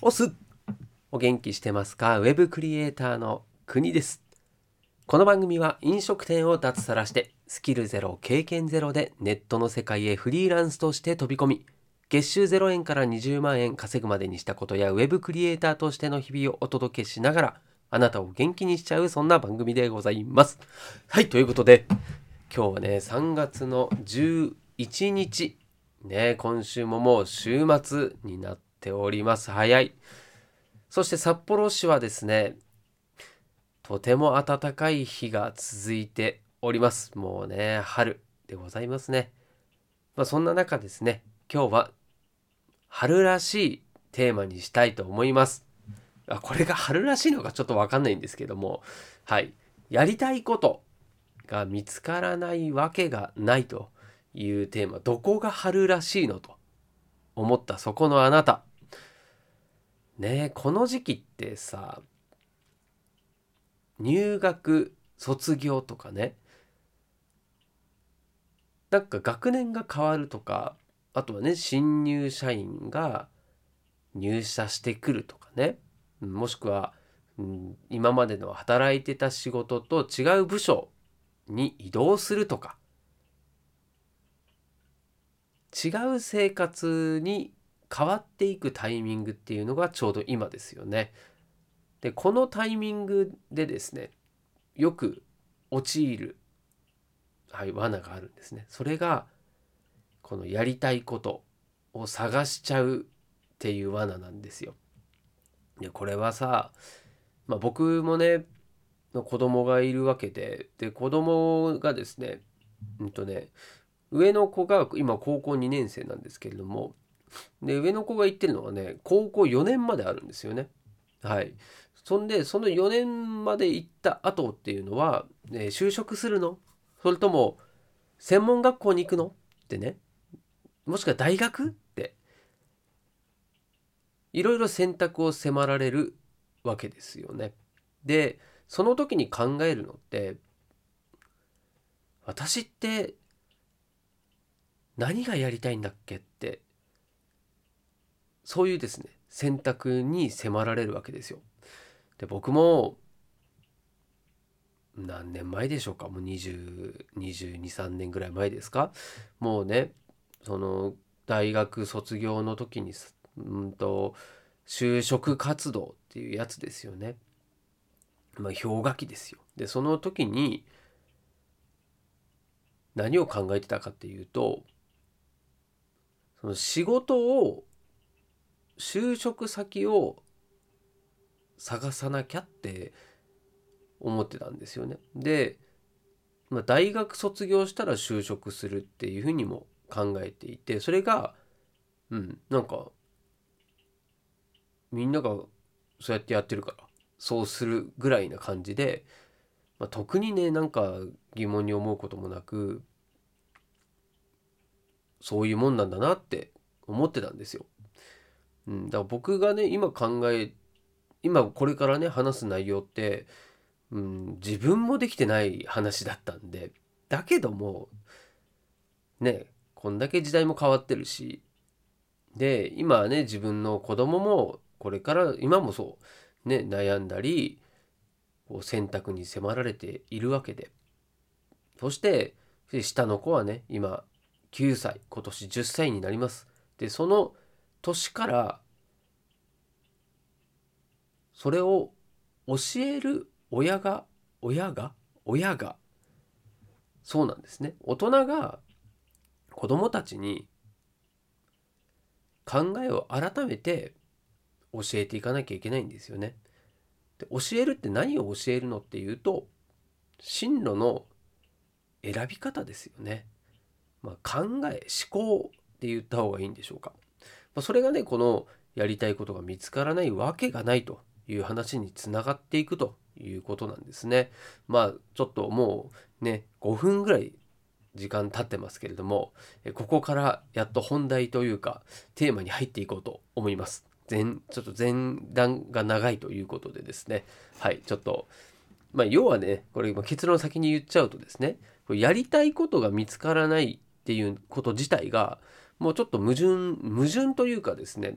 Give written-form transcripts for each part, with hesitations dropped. オスお元気してますか？ウェブクリエイターの国です。この番組は飲食店を脱サラしてスキルゼロ経験ゼロでネットの世界へフリーランスとして飛び込み、月収0円から20万円稼ぐまでにしたことやウェブクリエイターとしての日々をお届けしながら、あなたを元気にしちゃう、そんな番組でございます。はい、ということで今日はね、3月の11日ね、今週ももう週末になっております。早い。そして札幌市はですね、とても暖かい日が続いております。もうね、春でございますね。そんな中ですね、今日は春らしいテーマにしたいと思います。これが春らしいのかちょっと分かんないんですけども、はい、やりたいことが見つからないわけがないというテーマ。どこが春らしいのと思ったそこのあなたねえ、この時期ってさ、入学卒業とかね、なんか学年が変わるとか、あとはね、新入社員が入社してくるとかね、もしくは、今までの働いてた仕事と違う部署に移動するとか、違う生活に変わっていくタイミングっていうのがちょうど今ですよね。で、このタイミングでですね、よく陥る、はい、罠があるんですね。それがこのやりたいことを探しちゃうっていう罠なんですよ。で、これはさ、僕もね、子供がいるわけで、で、子供がですね、上の子が今高校2年生なんですけれども、で、上の子が行ってるのがね、高校4年まであるんですよね。はい。そんで、その4年まで行った後っていうのは、就職するの？それとも専門学校に行くの？ってね、もしくは大学？っていろいろ選択を迫られるわけですよね。で、その時に考えるのって、私って何がやりたいんだっけって、そういうですね、選択に迫られるわけですよ。で、僕も何年前でしょうか、もう22、23年ぐらい前ですか、もうね、その大学卒業の時に就職活動っていうやつですよね。氷河期ですよ。で、その時に何を考えてたかっていうと、その仕事を、就職先を探さなきゃって思ってたんですよね。で、大学卒業したら就職するっていうふうにも考えていて、それがなんかみんながそうやってやってるからそうするぐらいな感じで、特にね、なんか疑問に思うこともなく、そういうもんなんだなって思ってたんですよ。だから僕がね、今これからね、話す内容って、自分もできてない話だったんで、だけどもね、こんだけ時代も変わってるし、で、今はね、自分の子供もこれから今もそうね、悩んだりこう選択に迫られているわけで、そして下の子はね、今9歳、今年10歳になります。で、その年からそれを教える親がそうなんですね、大人が子供たちに考えを改めて教えていかなきゃいけないんですよね。で、教えるって何を教えるのっていうと、進路の選び方ですよね。考え、思考って言った方がいいんでしょうか。それがね、このやりたいことが見つからないわけがないという話につながっていくということなんですね。ちょっともうね、5分ぐらい時間経ってますけれども、ここからやっと本題というかテーマに入っていこうと思います。ちょっと前段が長いということでですね、はい、ちょっと要はね、これ結論先に言っちゃうとですね、やりたいことが見つからないっていうこと自体がもうちょっと矛盾というかですね、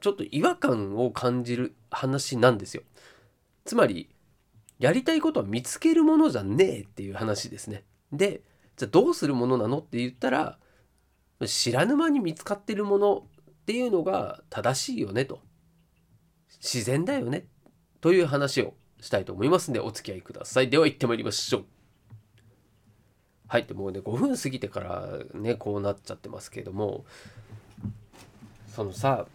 ちょっと違和感を感じる話なんですよ。つまりやりたいことは見つけるものじゃねえっていう話ですね。で、じゃあどうするものなのって言ったら、知らぬ間に見つかってるものっていうのが正しいよねと、自然だよねという話をしたいと思いますのでお付き合いください。では行ってまいりましょう。はい、もうね5分過ぎてからねこうなっちゃってますけども、そのさ、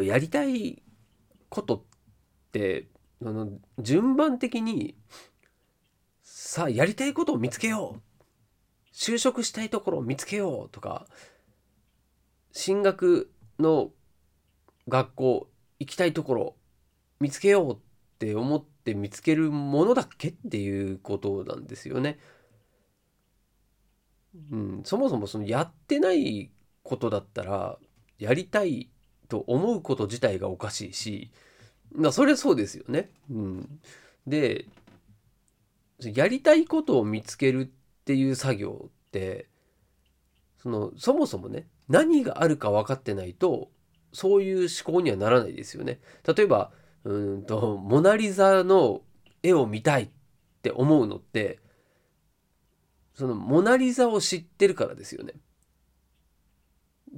やりたいことって順番的にさあ、やりたいことを見つけよう、就職したいところを見つけようとか、進学の学校行きたいところ見つけようって思って見つけるものだっけっていうことなんですよね。そもそもそのやってないことだったらやりたいと思うこと自体がおかしいし、それはそうですよね。で、やりたいことを見つけるっていう作業ってそもそもね、何があるか分かってないとそういう思考にはならないですよね。例えばモナリザの絵を見たいって思うのって、そのモナリザを知ってるからですよね。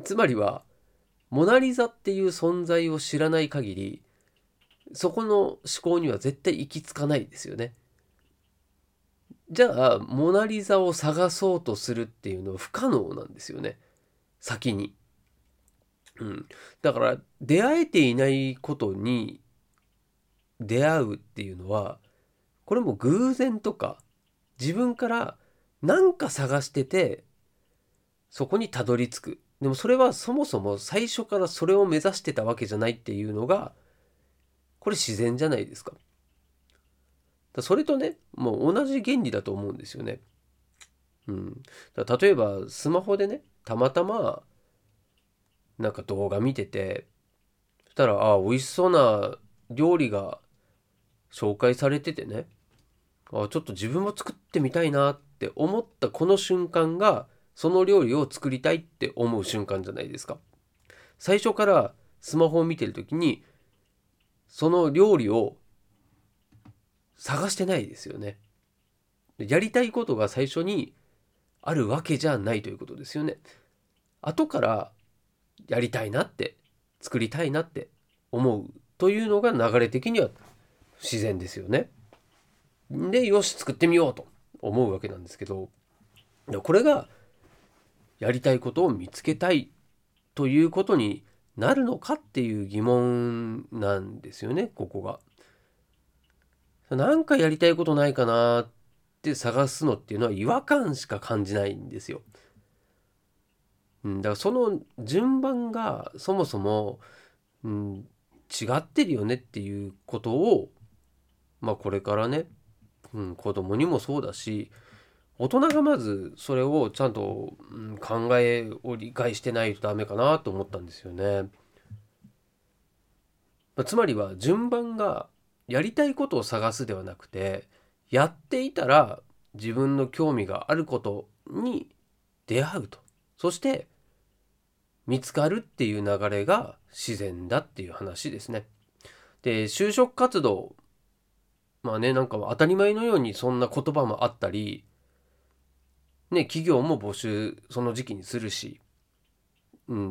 つまりはモナリザっていう存在を知らない限り、そこの思考には絶対行き着かないですよね。じゃあモナリザを探そうとするっていうのは不可能なんですよね、先に。だから出会えていないことに出会うっていうのは、これも偶然とか自分から何か探しててそこにたどり着く。でもそれはそもそも最初からそれを目指してたわけじゃないっていうのが、これ自然じゃないですか。それとね、もう同じ原理だと思うんですよね。例えばスマホでね、たまたまなんか動画見てて、そしたら美味しそうな料理が紹介されててね、ちょっと自分も作ってみたいなって思ったこの瞬間が、その料理を作りたいって思う瞬間じゃないですか。最初からスマホを見てるときにその料理を探してないですよね。やりたいことが最初にあるわけじゃないということですよね。後からやりたいなって、作りたいなって思うというのが流れ的には自然ですよね。で、よし作ってみようと思うわけなんですけど、これがやりたいことを見つけたいということになるのかっていう疑問なんですよね、ここが。なんかやりたいことないかなって探すのっていうのは違和感しか感じないんですよ。だからその順番がそもそも、違ってるよねっていうことを、これからね、子供にもそうだし、大人がまずそれをちゃんと考えを理解してないとダメかなと思ったんですよね。つまりは順番がやりたいことを探すではなくて、やっていたら自分の興味があることに出会うと、そして見つかるっていう流れが自然だっていう話ですね。で、就職活動、なんか当たり前のようにそんな言葉もあったりね、企業も募集その時期にするし、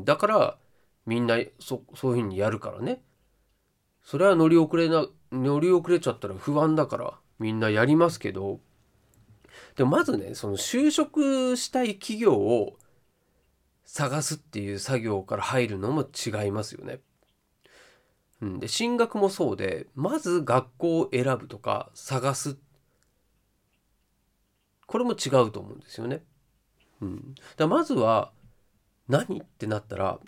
だからみんなそういうふうにやるからね。それは乗り遅れちゃったら不安だからみんなやりますけど、でもまずね、その就職したい企業を探すっていう作業から入るのも違いますよね。で、進学もそうで、まず学校を選ぶとか探す、これも違うと思うんですよね。だまずは何ってなったら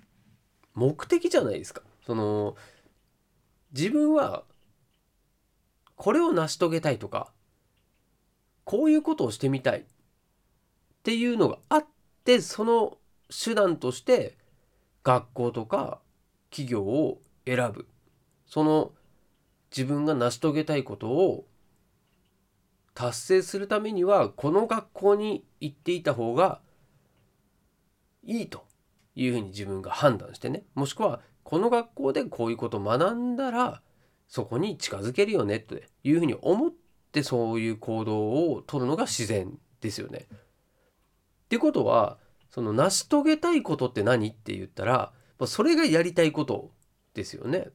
目的じゃないですか。自分はこれを成し遂げたいとか、こういうことをしてみたいっていうのがあって、その手段として学校とか企業を選ぶ、その自分が成し遂げたいことを達成するためにはこの学校に行っていた方がいいというふうに自分が判断してね、もしくはこの学校でこういうことを学んだらそこに近づけるよねというふうに思って、そういう行動を取るのが自然ですよね。ってことは、その成し遂げたいことって何って言ったら、それがやりたいことですよね。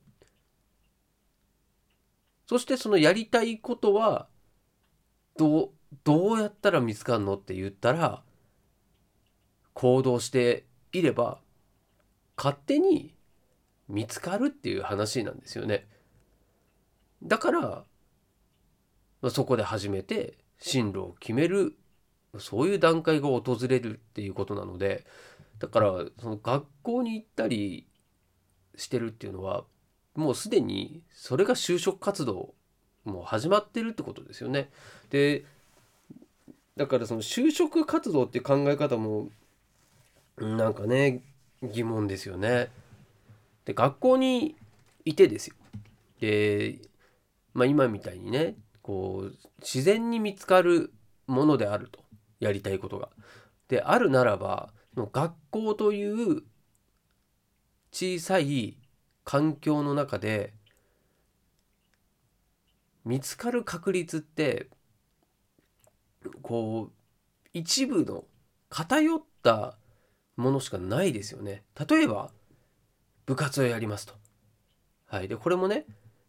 そしてそのやりたいことはどうやったら見つかんのって言ったら、行動していれば勝手に見つかるっていう話なんですよね。だからそこで初めて進路を決める、そういう段階が訪れるっていうことなので、だからその学校に行ったりしてるっていうのは、もうすでにそれが就職活動もう始まってるってことですよね。で、だからその就職活動っていう考え方もなんかね、疑問ですよね。で、学校にいてですよ。で、今みたいにね、こう自然に見つかるものであると、やりたいことが。であるならば、学校という小さい環境の中で見つかる確率って、こう一部の偏ったものしかないですよね。例えば部活をやりますと、でこれもね、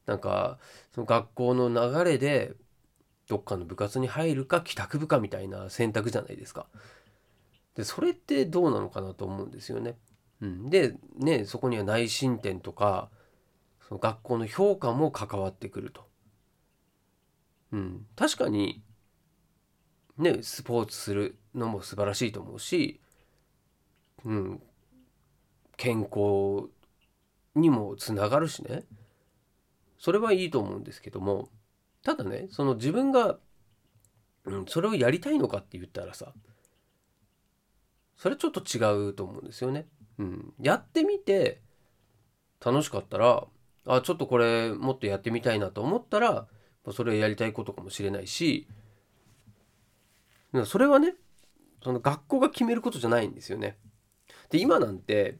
なんかその学校の流れでどっかの部活に入るか帰宅部かみたいな選択じゃないですか。でそれってどうなのかなと思うんですよね。でね、そこには内申点とかその学校の評価も関わってくると。確かにね、スポーツするのも素晴らしいと思うし、健康にもつながるしね、それはいいと思うんですけども、ただね、その自分が、それをやりたいのかって言ったらさ、それちょっと違うと思うんですよね。やってみて楽しかったら、ちょっとこれもっとやってみたいなと思ったら、それをやりたいことかもしれないし、それはね、その学校が決めることじゃないんですよね。で、今なんて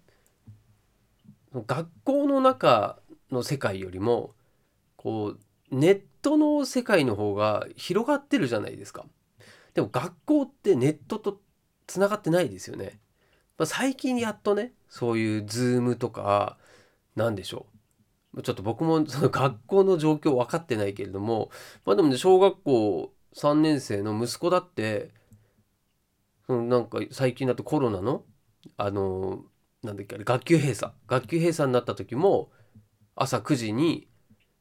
学校の中の世界よりも、こうネットの世界の方が広がってるじゃないですか。でも学校ってネットとつながってないですよね。最近やっとね、そういうズームとか、なんでしょう、ちょっと僕もその学校の状況分かってないけれども、でもね、小学校3年生の息子だって、なんか最近だとコロナの学級閉鎖になった時も、朝9時に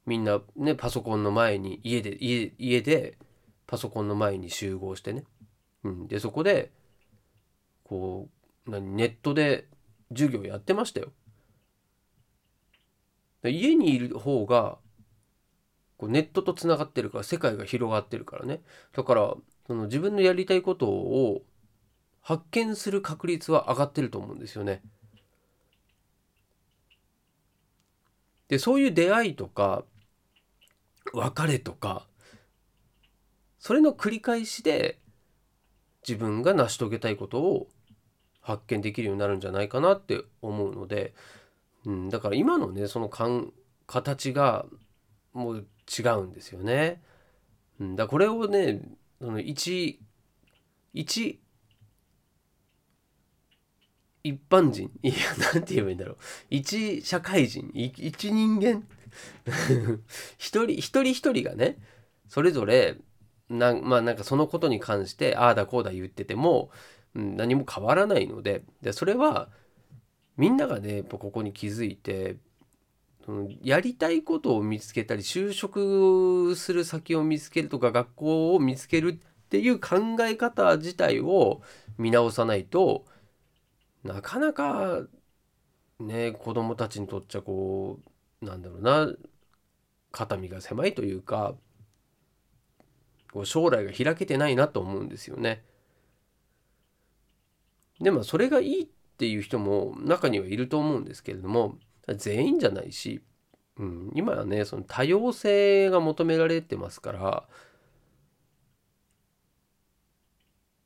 みんなね、パソコンの前に家でパソコンの前に集合してね、でそこでこうネットで授業やってましたよ。家にいる方がこうネットとつながってるから、世界が広がってるからね。だからその自分のやりたいことを発見する確率は上がってると思うんですよね。で、そういう出会いとか別れとか、それの繰り返しで自分が成し遂げたいことを発見できるようになるんじゃないかなって思うので、だから今のね、その形がもう違うんですよね。だからこれをね、その一般人、なんて言えばいいんだろう、一社会人、一人間一人一人がね、それぞれなんかそのことに関してああだこうだ言ってても、何も変わらないので、それはみんながね、ここに気づいて、やりたいことを見つけたり、就職する先を見つけるとか、学校を見つけるっていう考え方自体を見直さないと、なかなかね、子供たちにとっちゃこう、肩身が狭いというか、こう将来が開けてないなと思うんですよね。でもそれがいいっていう人も中にはいると思うんですけれども、全員じゃないし、今はね、その多様性が求められてますから、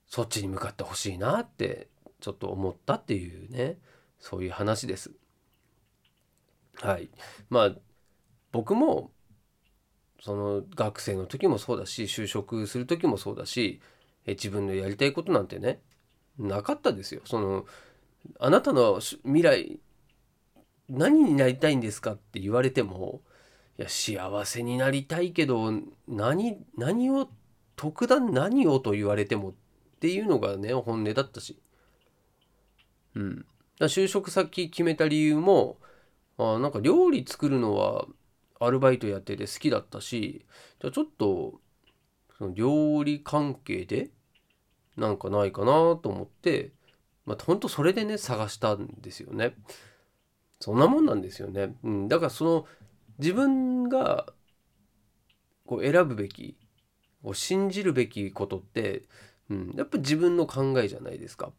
そっちに向かってほしいなってちょっと思ったっていうね、そういう話です。はい、まあ僕もその学生の時もそうだし、就職する時もそうだし、自分のやりたいことなんてねなかったですよ。そのあなたの未来何になりたいんですかって言われても、いや幸せになりたいけど何を特段何をと言われてもっていうのがね本音だったし、だから就職先決めた理由もなんか料理作るのはアルバイトやってて好きだったし、じゃあちょっとその料理関係でなんかないかなと思って、まあ、ほんとそれでね探したんですよね。そんなもんなんですよね。だからその自分がこう選ぶべき、信じるべきことって、やっぱ自分の考えじゃないですか。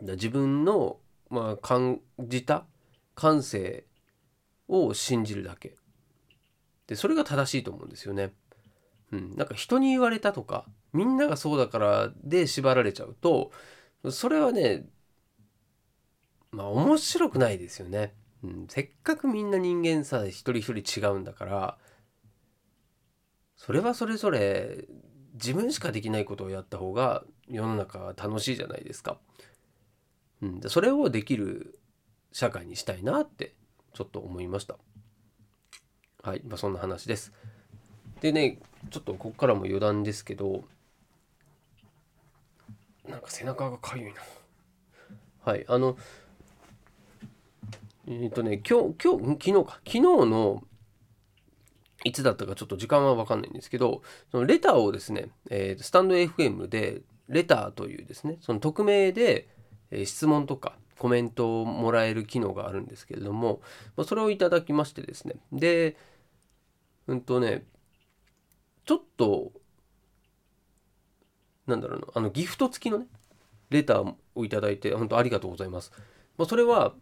自分の、感じた感性を信じるだけで、それが正しいと思うんですよね。なんか人に言われたとかみんながそうだからで縛られちゃうと、それはね面白くないですよね。せっかくみんな人間さ一人一人違うんだから、それはそれぞれ自分しかできないことをやった方が世の中は楽しいじゃないですか。それをできる社会にしたいなってちょっと思いました。はい、そんな話です。でね、ちょっとここからも余談ですけど、なんか背中がかゆいな。はい、昨日のいつだったかちょっと時間は分かんないんですけど、そのレターをですね、スタンド FM でレターというですね、その匿名で質問とかコメントをもらえる機能があるんですけれども、それをいただきましてですね、でちょっとギフト付きのねレターをいただいて本当ありがとうございます。それは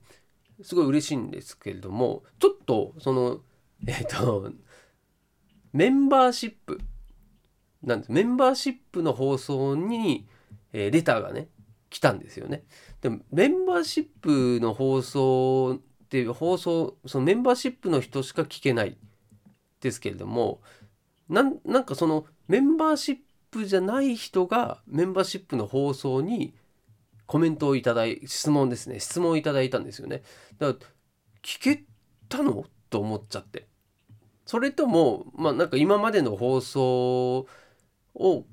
すごい嬉しいんですけれども、ちょっとそのメンバーシップなんです。メンバーシップの放送に、レターがね来たんですよね。でもメンバーシップの放送ってそのメンバーシップの人しか聞けないですけれども、なんかそのメンバーシップじゃない人がメンバーシップの放送にコメントをいただい質問をいただいたんですよね。だから聞けたのと思っちゃって、それともなんか今までの放送を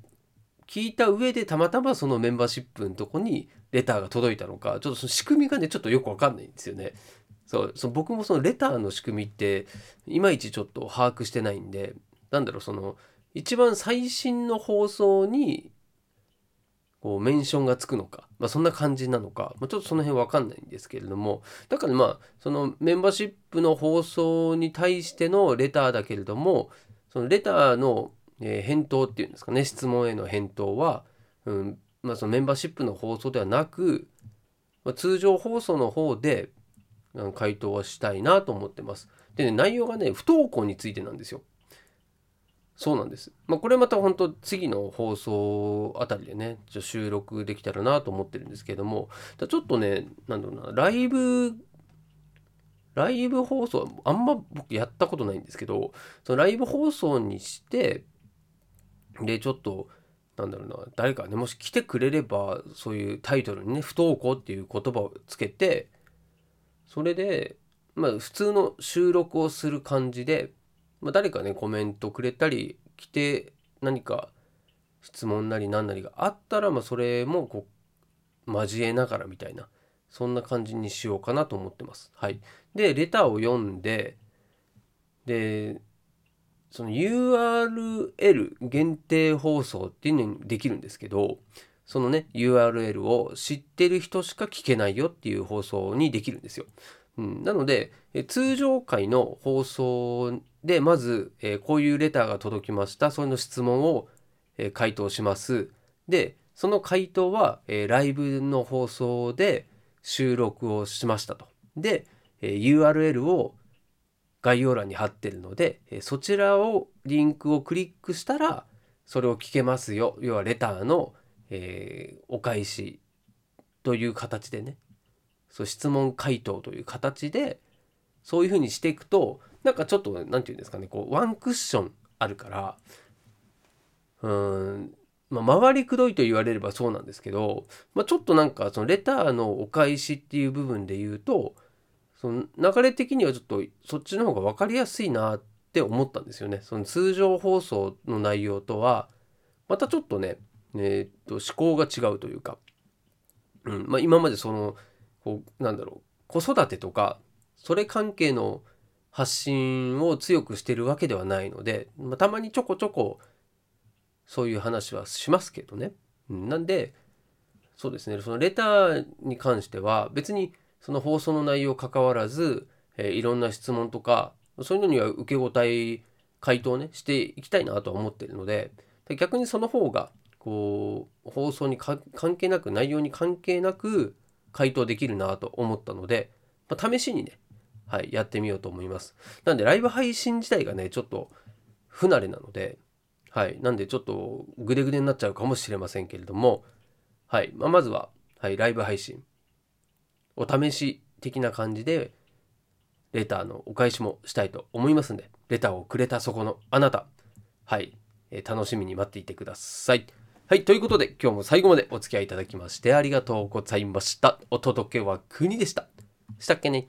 聞いた上でたまたまそのメンバーシップのとこにレターが届いたのか、ちょっとその仕組みがねちょっとよくわかんないんですよね。そう僕もそのレターの仕組みっていまいちちょっと把握してないんで、その一番最新の放送にこうメンションがつくのか、そんな感じなのか、ちょっとその辺わかんないんですけれども、だからそのメンバーシップの放送に対してのレターだけれども、そのレターの返答っていうんですかね、質問への返答は、そのメンバーシップの放送ではなく、通常放送の方で回答はしたいなと思ってます。でね、内容がね不登校についてなんですよ。そうなんです、これまた本当次の放送あたりでね収録できたらなと思ってるんですけども、ちょっとねライブ放送あんま僕やったことないんですけど、そのライブ放送にしてで、ちょっと誰かねもし来てくれれば、そういうタイトルにね不登校っていう言葉をつけて、それで普通の収録をする感じで、誰かねコメントくれたり来て何か質問なり何なりがあったら、それもこう交えながらみたいな、そんな感じにしようかなと思ってます。はい、でレターを読んで、でその URL 限定放送っていうのにできるんですけど、そのね URL を知ってる人しか聞けないよっていう放送にできるんですよ。なので通常回の放送でまず、こういうレターが届きました、それの質問を、回答します。でその回答は、ライブの放送で収録をしましたと。で、URL を概要欄に貼ってるので、そちらをリンクをクリックしたらそれを聞けますよ。要はレターの、お返しという形でね、そう質問回答という形でそういう風にしていくと、なんかちょっとなんていうんですかね、こうワンクッションあるから、回りくどいと言われればそうなんですけど、ちょっとなんかそのレターのお返しっていう部分で言うと、その流れ的にはちょっとそっちの方が分かりやすいなって思ったんですよね。その通常放送の内容とはまたちょっとね、思考が違うというか、今までその子育てとかそれ関係の発信を強くしてるわけではないので、たまにちょこちょこそういう話はしますけどね。なんでそうですね、そのレターに関しては別にその放送の内容関わらず、いろんな質問とかそういうのには受け答え回答ねしていきたいなとは思ってるので、逆にその方がこう放送に関係なく、内容に関係なく回答できるなと思ったので、試しにね、やってみようと思います。なんでライブ配信自体がねちょっと不慣れなので、なんでちょっとグデグデになっちゃうかもしれませんけれども、まずは、ライブ配信お試し的な感じでレターのお返しもしたいと思いますんで、レターをくれたそこのあなた、楽しみに待っていてください。ということで今日も最後までお付き合いいただきましてありがとうございました。お届けは国でした。したっけね。